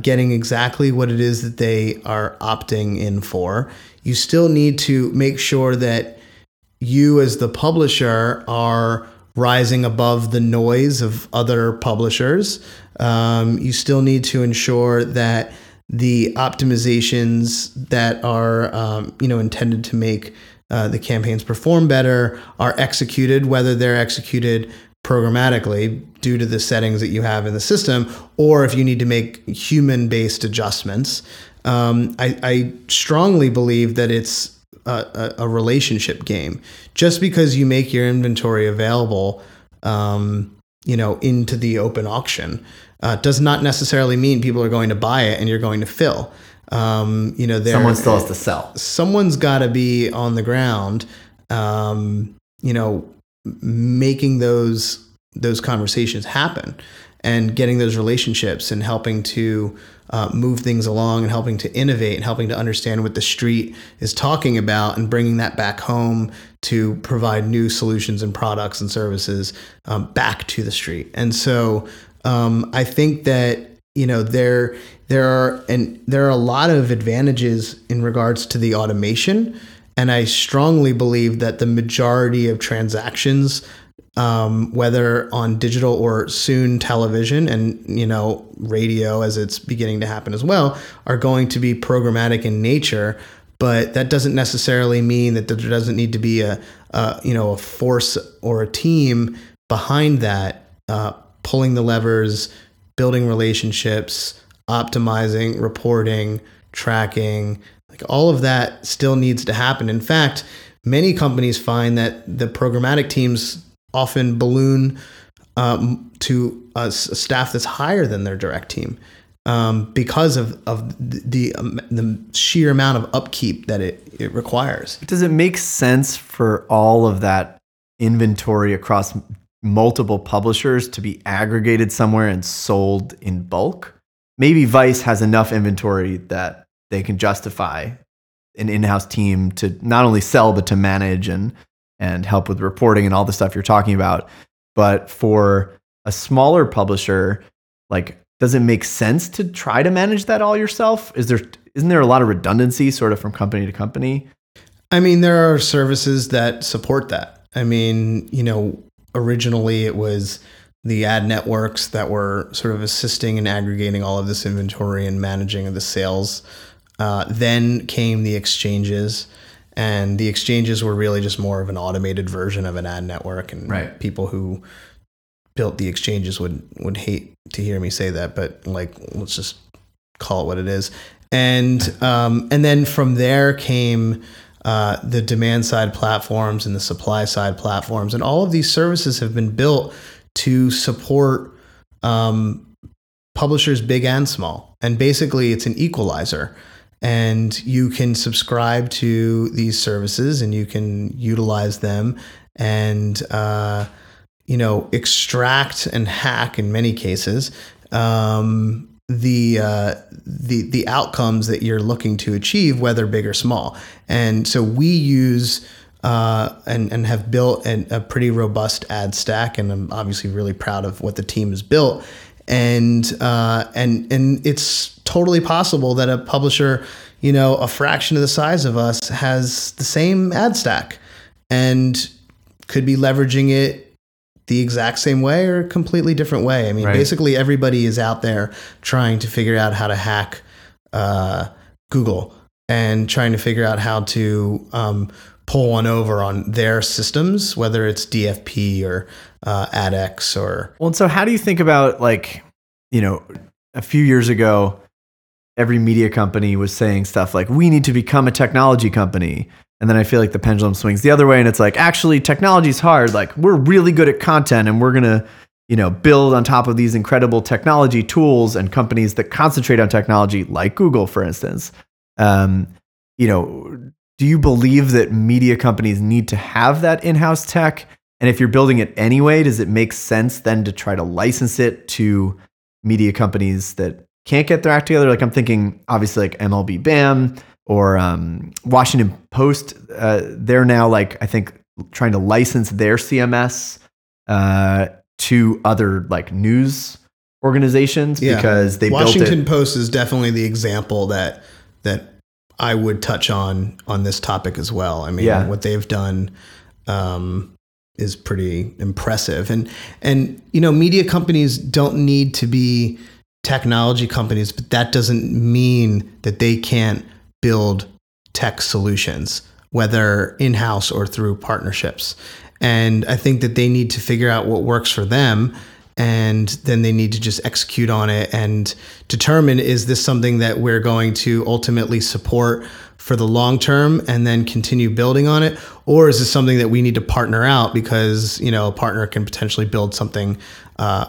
getting exactly what it is that they are opting in for. You still need to make sure that you as the publisher are rising above the noise of other publishers. You still need to ensure that the optimizations that are intended to make the campaigns perform better are executed, whether they're executed programmatically due to the settings that you have in the system, or if you need to make human-based adjustments. I strongly believe that it's a relationship game. Just because you make your inventory available, into the open auction, does not necessarily mean people are going to buy it and you're going to fill. Someone still has to sell. Someone's got to be on the ground, making those conversations happen and getting those relationships and helping to move things along and helping to innovate and helping to understand what the street is talking about and bringing that back home to provide new solutions and products and services back to the street. And so I think that, there are a lot of advantages in regards to the automation. And I strongly believe that the majority of transactions, whether on digital or soon television and, radio as it's beginning to happen as well, are going to be programmatic in nature. But that doesn't necessarily mean that there doesn't need to be a force or a team behind that, pulling the levers, building relationships, optimizing, reporting, tracking. Like all of that still needs to happen. In fact, many companies find that the programmatic teams often balloon to a staff that's higher than their direct team because of the sheer amount of upkeep that it requires. Does it make sense for all of that inventory across multiple publishers to be aggregated somewhere and sold in bulk? Maybe Vice has enough inventory that they can justify an in-house team to not only sell, but to manage and help with reporting and all the stuff you're talking about. But for a smaller publisher, does it make sense to try to manage that all yourself? Isn't there a lot of redundancy sort of from company to company? I mean, there are services that support that. I mean, originally it was the ad networks that were sort of assisting and aggregating all of this inventory and managing the sales. Then came the exchanges, and the exchanges were really just more of an automated version of an ad network. And right. People who built the exchanges would hate to hear me say that, but let's just call it what it is. And then from there came the demand side platforms and the supply side platforms, and all of these services have been built to support publishers big and small. And basically it's an equalizer, and you can subscribe to these services and you can utilize them and, extract and hack in many cases, the outcomes that you're looking to achieve, whether big or small. And so we use, and have built a pretty robust ad stack, and I'm obviously really proud of what the team has built. And it's totally possible that a publisher, a fraction of the size of us, has the same ad stack and could be leveraging it the exact same way or a completely different way. I mean, right. Basically everybody is out there trying to figure out how to hack Google and trying to figure out how to pull one over on their systems, whether it's DFP or AdX or... Well, and so how do you think about, a few years ago, every media company was saying stuff like, we need to become a technology company. And then I feel like the pendulum swings the other way, and it's like, actually, technology's hard. We're really good at content, and we're going to, build on top of these incredible technology tools and companies that concentrate on technology, like Google, for instance. Do you believe that media companies need to have that in-house tech? And if you're building it anyway, does it make sense then to try to license it to media companies that can't get their act together? I'm thinking obviously MLB BAM or Washington Post. They're now I think trying to license their CMS to other news organizations because they built it. Washington Post is definitely the example that I would touch on this topic as well. I mean, what they've done is pretty impressive. And you know, media companies don't need to be technology companies, but that doesn't mean that they can't build tech solutions, whether in-house or through partnerships. And I think that they need to figure out what works for them, and then they need to just execute on it and determine, is this something that we're going to ultimately support for the long term and then continue building on it? Or is this something that we need to partner out because, you know, a partner can potentially build something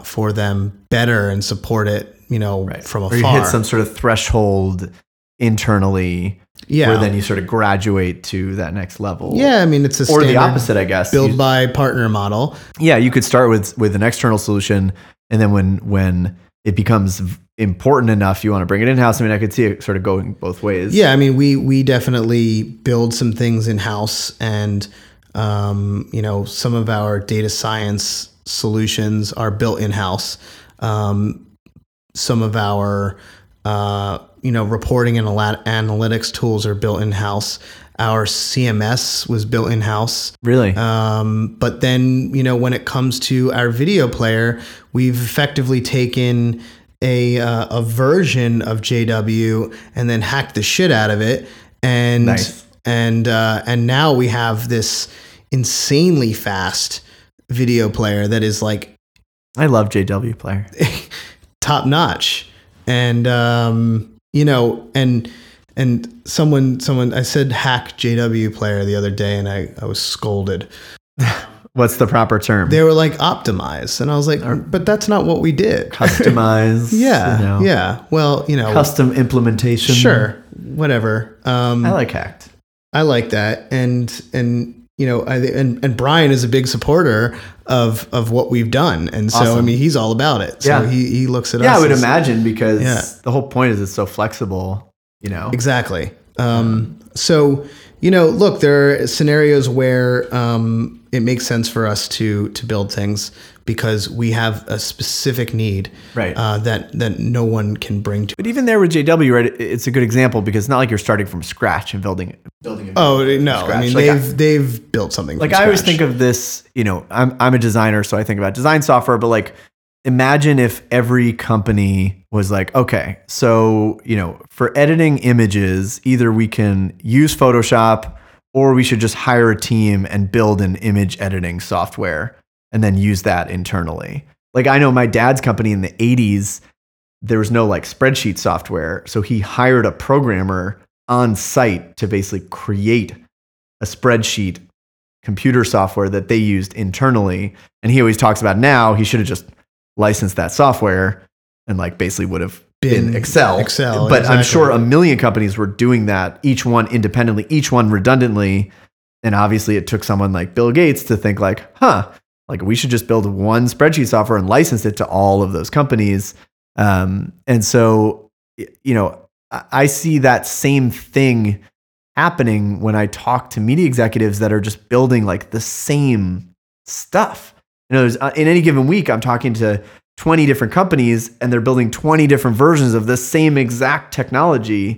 for them better and support it, you know, from afar. Or you hit some sort of threshold internally where then you sort of graduate to that next level. Yeah, I mean, it's a standard, or the opposite, I guess. Build by partner model. Yeah, you could start with an external solution, and then when it becomes important enough, you want to bring it in-house. I mean, I could see it sort of going both ways. Yeah, I mean, we definitely build some things in-house, and you know, some of our data science solutions are built in-house. Some of our you know, reporting and analytics tools are built in-house. Our CMS was built in-house. Really? But then, you know, when it comes to our video player, we've effectively taken a version of JW and then hacked the shit out of it. And nice. And now we have this insanely fast video player that is like... I love JW Player. Top notch. And... you know, and someone I said hack JW Player the other day, and I was scolded. What's the proper term? They were like, optimize. And I was like, but that's not what we did. Customize. Yeah. You know, yeah. Well, you know, custom implementation. Sure. Whatever. I like hacked. I like that. And you know, and Brian is a big supporter of what we've done. And so, awesome. I mean, he's all about it. So he looks at us. Yeah, I would imagine because the whole point is it's so flexible, you know? Exactly. So, you know, look, there are scenarios where it makes sense for us to build things because we have a specific need that no one can bring to. But even there with JW, right, it's a good example because it's not like you're starting from scratch and building it. Oh, no. I mean, like they've built something like from scratch. I always think of this, you know, I'm a designer, so I think about design software, but like imagine if every company was like, okay, so, you know, for editing images, either we can use Photoshop or we should just hire a team and build an image editing software and then use that internally. Like I know my dad's company in the 80s, there was no like spreadsheet software. So he hired a programmer on site to basically create a spreadsheet computer software that they used internally. And he always talks about now he should have just licensed that software and like basically would have been Excel. But exactly. I'm sure a million companies were doing that, each one independently, each one redundantly. And obviously it took someone like Bill Gates to think like, like we should just build one spreadsheet software and license it to all of those companies. And so, you know, I see that same thing happening when I talk to media executives that are just building like the same stuff. You know, in any given week, I'm talking to 20 different companies and they're building 20 different versions of the same exact technology.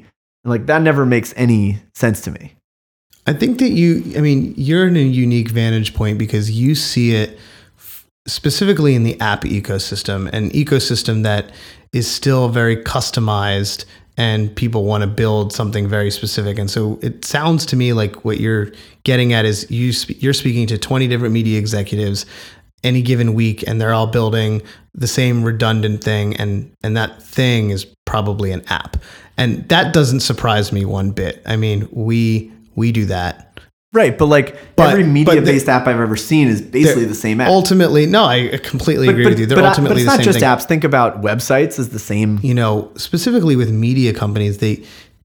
And like that never makes any sense to me. I think that you're in a unique vantage point because you see it specifically in the app ecosystem, an ecosystem that is still very customized and people want to build something very specific. And so it sounds to me like what you're getting at is you're speaking to 20 different media executives any given week, and they're all building the same redundant thing. And that thing is probably an app. And that doesn't surprise me one bit. I mean, we do that. Right. But like every media-based app I've ever seen is basically the same app. Ultimately, no, I completely agree with you. They're ultimately the same thing. But it's not just apps. Think about websites as the same. You know, specifically with media companies, they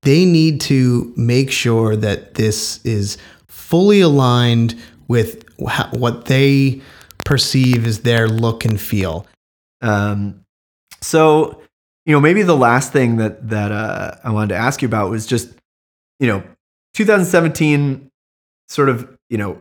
need to make sure that this is fully aligned with what they perceive as their look and feel. So, you know, maybe the last thing that I wanted to ask you about was just, you know, 2017 sort of, you know,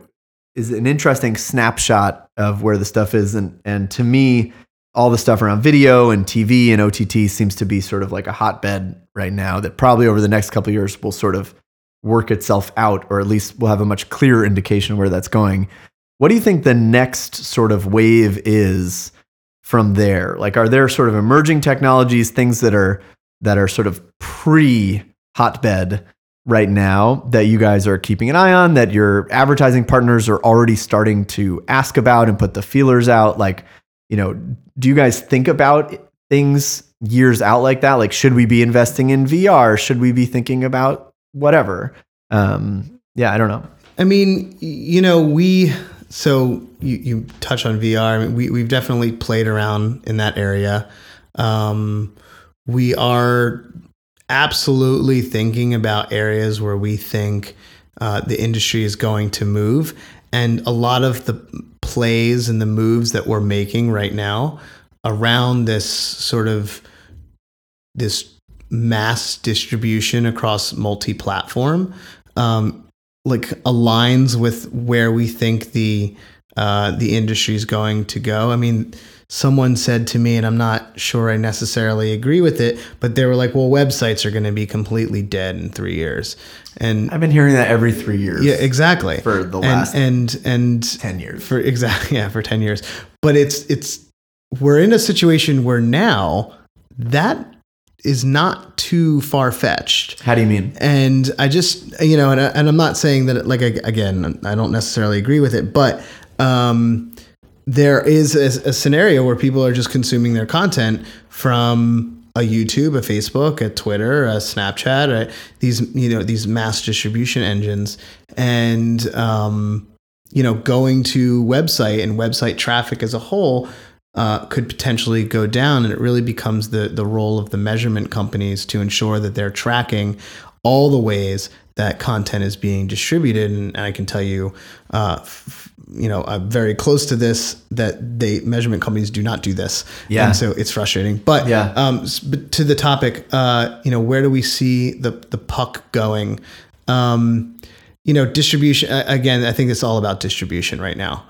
is an interesting snapshot of where the stuff is. And to me, all the stuff around video and TV and OTT seems to be sort of like a hotbed right now that probably over the next couple of years will sort of work itself out, or at least we'll have a much clearer indication where that's going. What do you think the next sort of wave is from there? Like, are there sort of emerging technologies, things that are sort of pre-hotbed right now that you guys are keeping an eye on, that your advertising partners are already starting to ask about and put the feelers out? Like, you know, do you guys think about things years out like that? Like, should we be investing in VR? Should we be thinking about whatever? I don't know. I mean, you know, you touch on VR. I mean, we've definitely played around in that area. We are absolutely thinking about areas where we think the industry is going to move. And a lot of the plays and the moves that we're making right now around this sort of this mass distribution across multi-platform like aligns with where we think the industry is going to go. I mean, someone said to me, and I'm not sure I necessarily agree with it, but they were like, well, websites are going to be completely dead in 3 years. And I've been hearing that every 3 years. Yeah, exactly. For the last and 10 years. For 10 years. But it's we're in a situation where now that is not too far-fetched. How do you mean? And I just, you know, and I'm not saying that, like, again, I don't necessarily agree with it, but there is a scenario where people are just consuming their content from a YouTube, a Facebook, a Twitter, a Snapchat, these mass distribution engines, and going to website and website traffic as a whole could potentially go down, and it really becomes the role of the measurement companies to ensure that they're tracking all the ways that content is being distributed. And I can tell you, I'm very close to this, that the measurement companies do not do this. Yeah. And so it's frustrating, but yeah. To the topic, where do we see the puck going? Distribution, again, I think it's all about distribution right now.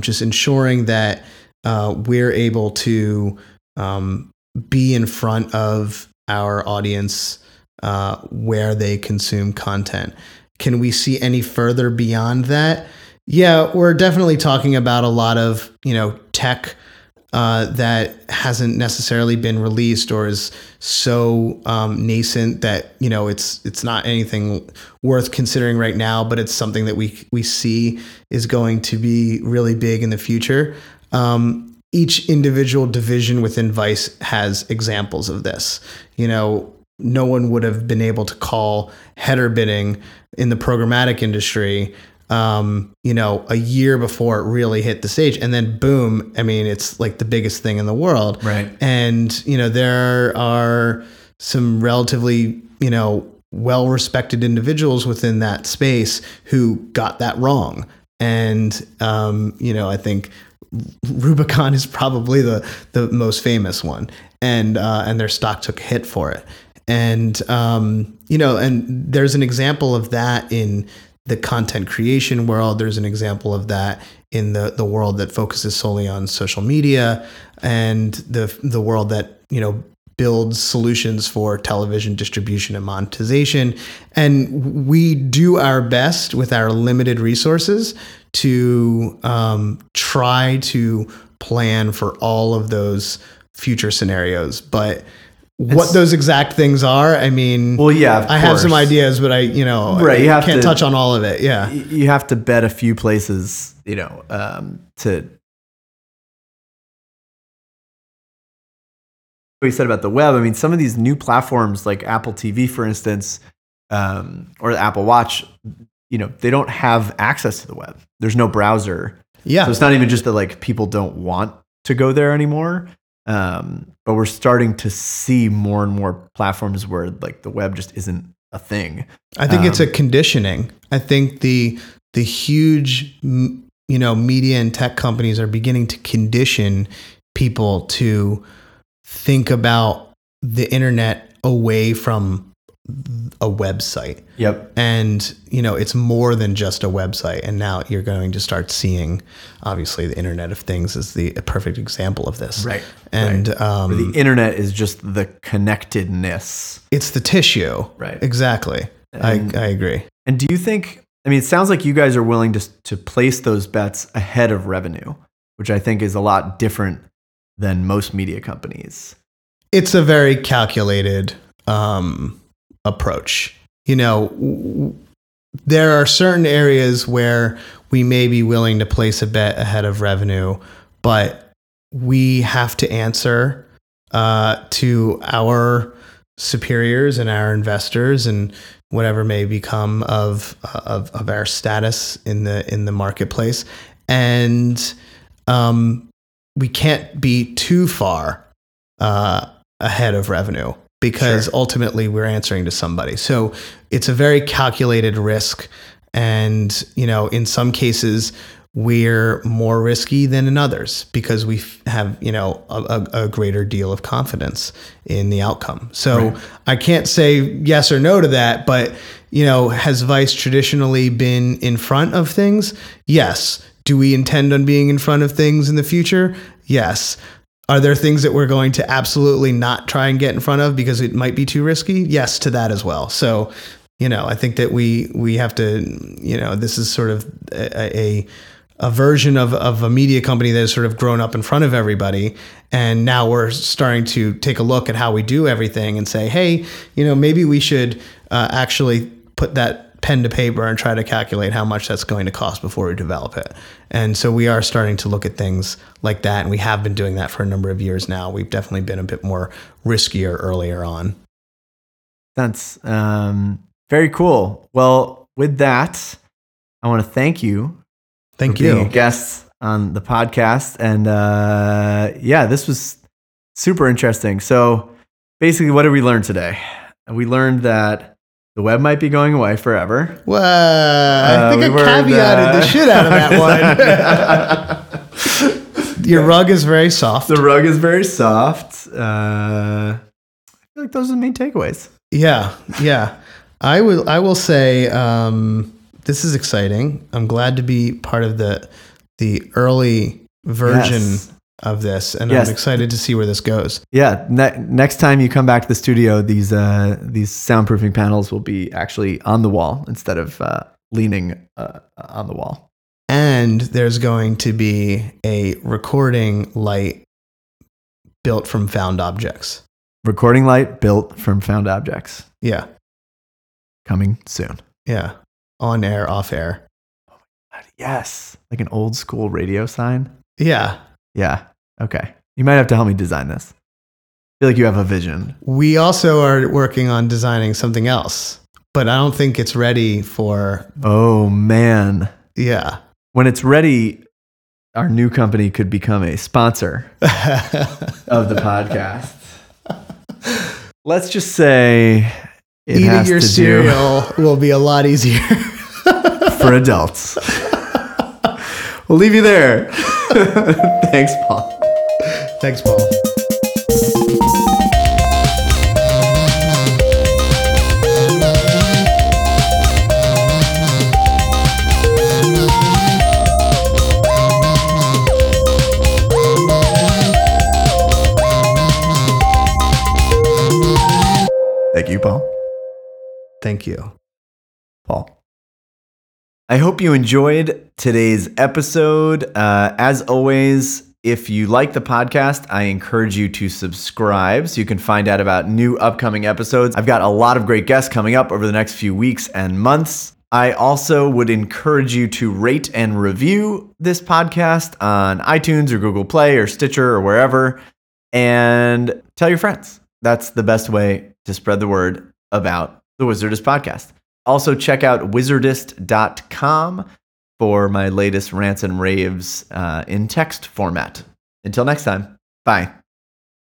Just ensuring that, we're able to, be in front of our audience, where they consume content. Can we see any further beyond that? Yeah, we're definitely talking about a lot of, tech that hasn't necessarily been released or is so nascent that, it's not anything worth considering right now, but it's something that we see is going to be really big in the future. Each individual division within Vice has examples of this. No one would have been able to call header bidding in the programmatic industry, a year before it really hit the stage, and then boom, I mean, it's like the biggest thing in the world. Right. And, there are some relatively, well-respected individuals within that space who got that wrong. And, I think Rubicon is probably the most famous one, and their stock took a hit for it. And, and there's an example of that in the content creation world. There's an example of that in the world that focuses solely on social media, and the world that, builds solutions for television distribution and monetization. And we do our best with our limited resources to try to plan for all of those future scenarios. But what those exact things are, I mean, well, yeah, of course. I have some ideas, but I can't touch on all of it. Yeah. You have to bet a few places, to what you said about the web. I mean, some of these new platforms like Apple TV, for instance, or the Apple Watch, they don't have access to the web. There's no browser. Yeah. So it's not even just that like people don't want to go there anymore. But we're starting to see more and more platforms where like the web just isn't a thing. I think it's a conditioning. I think the huge, media and tech companies are beginning to condition people to think about the internet away from a website. Yep. And, you know, it's more than just a website. And now you're going to start seeing, obviously, the Internet of Things is the perfect example of this. Right. And right. The Internet is just the connectedness. It's the tissue. Right. Exactly. And, I agree. And do you think, I mean, it sounds like you guys are willing to place those bets ahead of revenue, which I think is a lot different than most media companies. It's a very calculated approach. You know, there are certain areas where we may be willing to place a bet ahead of revenue, but we have to answer to our superiors and our investors and whatever may become of our status in the marketplace. And we can't be too far ahead of revenue, because sure. ultimately we're answering to somebody. So it's a very calculated risk. And, you know, in some cases we're more risky than in others because we have, you know, a greater deal of confidence in the outcome. So right. I can't say yes or no to that, but, you know, has Vice traditionally been in front of things? Yes. Do we intend on being in front of things in the future? Yes. Are there things that we're going to absolutely not try and get in front of because it might be too risky? Yes to that as well. So, you know, I think that we have to, you know, this is sort of a version of a media company that has sort of grown up in front of everybody. And now we're starting to take a look at how we do everything and say, hey, you know, maybe we should actually put that pen to paper and try to calculate how much that's going to cost before we develop it. And so we are starting to look at things like that. And we have been doing that for a number of years now. We've definitely been a bit more riskier earlier on. That's very cool. Well, with that, I want to thank you. Thank you. Being a guest on the podcast. And yeah, this was super interesting. So basically, what did we learn today? We learned that the web might be going away forever. Well, I think I caveated the shit out of that one. Your rug is very soft. The rug is very soft. I feel like those are the main takeaways. Yeah, yeah. I will say this is exciting. I'm glad to be part of the early version yes. of this, and yes. I'm excited to see where this goes. Yeah, next time you come back to the studio, these soundproofing panels will be actually on the wall instead of leaning on the wall. And there's going to be a recording light built from found objects. Recording light built from found objects. Yeah. Coming soon. Yeah. On air, off air. Oh my God, yes. Like an old school radio sign. Yeah. Yeah. Okay. You might have to help me design this. I feel like you have a vision. We also are working on designing something else, but I don't think it's ready for... Oh, man. Yeah. When it's ready, our new company could become a sponsor of the podcast. Let's just say it eating has your to cereal do will be a lot easier for adults. We'll leave you there. Thanks, Paul. Thanks, Paul. Thank you, Paul. Thank you, Paul. I hope you enjoyed today's episode. As always, if you like the podcast, I encourage you to subscribe so you can find out about new upcoming episodes. I've got a lot of great guests coming up over the next few weeks and months. I also would encourage you to rate and review this podcast on iTunes or Google Play or Stitcher or wherever, and tell your friends. That's the best way to spread the word about the Wizardist Podcast. Also, check out wizardist.com for my latest rants and raves in text format. Until next time, bye.